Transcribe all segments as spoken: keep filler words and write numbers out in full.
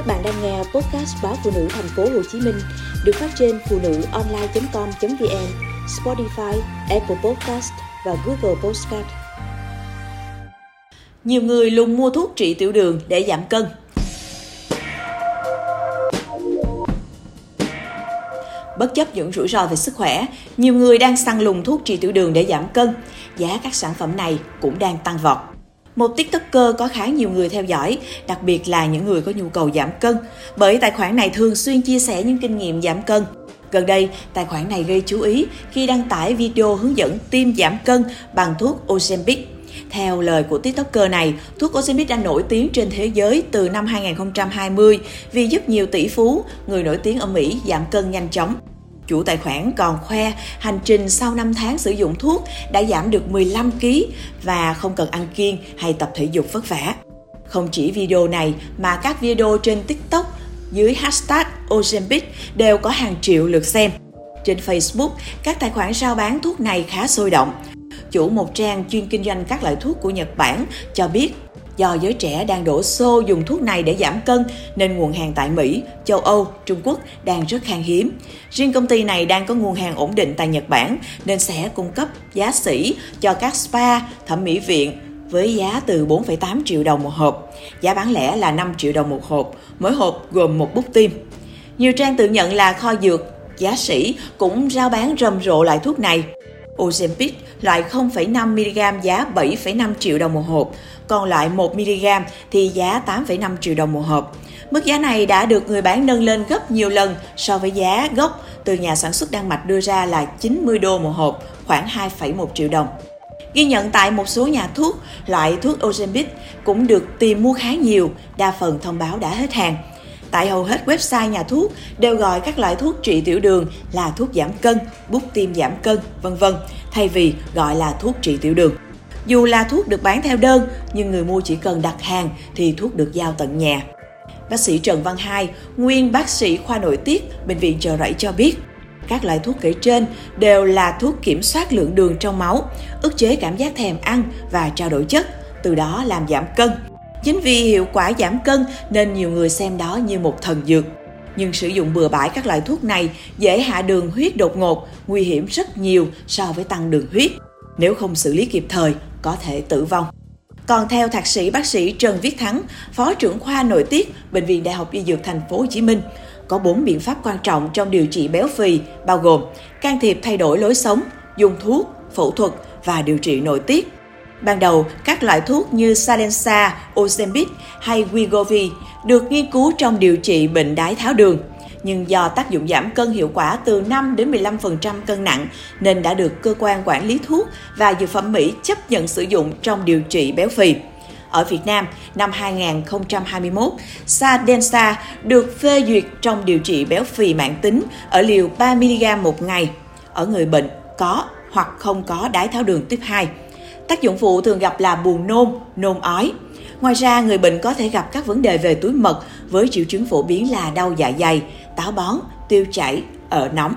Các bạn đang nghe podcast báo phụ nữ thành phố Hồ Chí Minh được phát trên phụ nữ online chấm com chấm vn, Spotify, Apple Podcast và Google Podcast. Nhiều người luôn mua thuốc trị tiểu đường để giảm cân. Bất chấp những rủi ro về sức khỏe, nhiều người đang săn lùng thuốc trị tiểu đường để giảm cân. Giá các sản phẩm này cũng đang tăng vọt. Một TikToker có khá nhiều người theo dõi, đặc biệt là những người có nhu cầu giảm cân, bởi tài khoản này thường xuyên chia sẻ những kinh nghiệm giảm cân. Gần đây, tài khoản này gây chú ý khi đăng tải video hướng dẫn tiêm giảm cân bằng thuốc Ozempic. Theo lời của TikToker này, thuốc Ozempic đã nổi tiếng trên thế giới từ năm hai không hai không vì giúp nhiều tỷ phú, người nổi tiếng ở Mỹ giảm cân nhanh chóng. Chủ tài khoản còn khoe hành trình sau năm tháng sử dụng thuốc đã giảm được mười lăm ki lô gam và không cần ăn kiêng hay tập thể dục vất vả. Không chỉ video này mà các video trên TikTok dưới hashtag Ozempic đều có hàng triệu lượt xem. Trên Facebook, các tài khoản rao bán thuốc này khá sôi động. Chủ một trang chuyên kinh doanh các loại thuốc của Nhật Bản cho biết do giới trẻ đang đổ xô dùng thuốc này để giảm cân nên nguồn hàng tại Mỹ, châu Âu, Trung Quốc đang rất khan hiếm. Riêng công ty này đang có nguồn hàng ổn định tại Nhật Bản nên sẽ cung cấp giá sỉ cho các spa, thẩm mỹ viện với giá từ bốn phẩy tám triệu đồng một hộp. Giá bán lẻ là năm triệu đồng một hộp, mỗi hộp gồm một bút tiêm. Nhiều trang tự nhận là kho dược, giá sỉ cũng rao bán rầm rộ loại thuốc này. Ozempic loại không phẩy năm mi li gam giá bảy phẩy năm triệu đồng một hộp, còn loại một mi li gam thì giá tám phẩy năm triệu đồng một hộp. Mức giá này đã được người bán nâng lên gấp nhiều lần so với giá gốc từ nhà sản xuất Đan Mạch đưa ra là chín mươi đô một hộp, khoảng hai phẩy một triệu đồng. Ghi nhận tại một số nhà thuốc, loại thuốc Ozempic cũng được tìm mua khá nhiều, đa phần thông báo đã hết hàng. Tại hầu hết website nhà thuốc đều gọi các loại thuốc trị tiểu đường là thuốc giảm cân, bút tiêm giảm cân, vân vân thay vì gọi là thuốc trị tiểu đường. Dù là thuốc được bán theo đơn, nhưng người mua chỉ cần đặt hàng thì thuốc được giao tận nhà. Bác sĩ Trần Văn Hai, nguyên bác sĩ khoa nội tiết, Bệnh viện Chợ Rẫy cho biết, các loại thuốc kể trên đều là thuốc kiểm soát lượng đường trong máu, ức chế cảm giác thèm ăn và trao đổi chất, từ đó làm giảm cân. Chính vì hiệu quả giảm cân nên nhiều người xem đó như một thần dược. Nhưng sử dụng bừa bãi các loại thuốc này dễ hạ đường huyết đột ngột, nguy hiểm rất nhiều so với tăng đường huyết. Nếu không xử lý kịp thời, có thể tử vong. Còn theo thạc sĩ bác sĩ Trần Viết Thắng, Phó trưởng khoa nội tiết, Bệnh viện Đại học Y Dược Thành phố Hồ Chí Minh, có bốn biện pháp quan trọng trong điều trị béo phì, bao gồm can thiệp thay đổi lối sống, dùng thuốc, phẫu thuật và điều trị nội tiết. Ban đầu, các loại thuốc như Saxenda, Ozempic hay Wegovy được nghiên cứu trong điều trị bệnh đái tháo đường, nhưng do tác dụng giảm cân hiệu quả từ năm đến mười lăm phần trăm cân nặng nên đã được cơ quan quản lý thuốc và dược phẩm Mỹ chấp nhận sử dụng trong điều trị béo phì. Ở Việt Nam, năm hai không hai mốt, Saxenda được phê duyệt trong điều trị béo phì mãn tính ở liều ba mi li gam một ngày ở người bệnh có hoặc không có đái tháo đường tuyếp hai. Tác dụng phụ thường gặp là buồn nôn, nôn ói. Ngoài ra, người bệnh có thể gặp các vấn đề về túi mật với triệu chứng phổ biến là đau dạ dày, táo bón, tiêu chảy, ở nóng.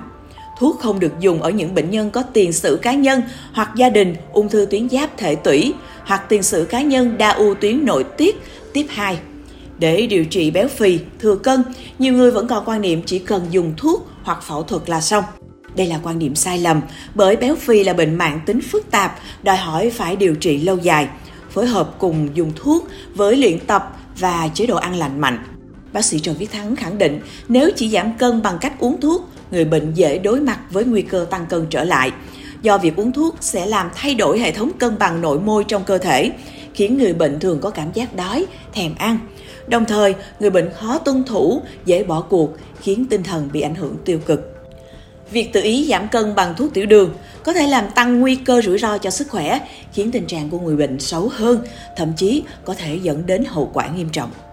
Thuốc không được dùng ở những bệnh nhân có tiền sử cá nhân hoặc gia đình ung thư tuyến giáp thể tủy hoặc tiền sử cá nhân đa u tuyến nội tiết tiếp hai. Để điều trị béo phì, thừa cân, nhiều người vẫn còn quan niệm chỉ cần dùng thuốc hoặc phẫu thuật là xong. Đây là quan điểm sai lầm, bởi béo phì là bệnh mãn tính phức tạp, đòi hỏi phải điều trị lâu dài, phối hợp cùng dùng thuốc với luyện tập và chế độ ăn lành mạnh. Bác sĩ Trần Viết Thắng khẳng định, nếu chỉ giảm cân bằng cách uống thuốc, người bệnh dễ đối mặt với nguy cơ tăng cân trở lại. Do việc uống thuốc sẽ làm thay đổi hệ thống cân bằng nội môi trong cơ thể, khiến người bệnh thường có cảm giác đói, thèm ăn. Đồng thời, người bệnh khó tuân thủ, dễ bỏ cuộc, khiến tinh thần bị ảnh hưởng tiêu cực. Việc tự ý giảm cân bằng thuốc tiểu đường có thể làm tăng nguy cơ rủi ro cho sức khỏe, khiến tình trạng của người bệnh xấu hơn, thậm chí có thể dẫn đến hậu quả nghiêm trọng.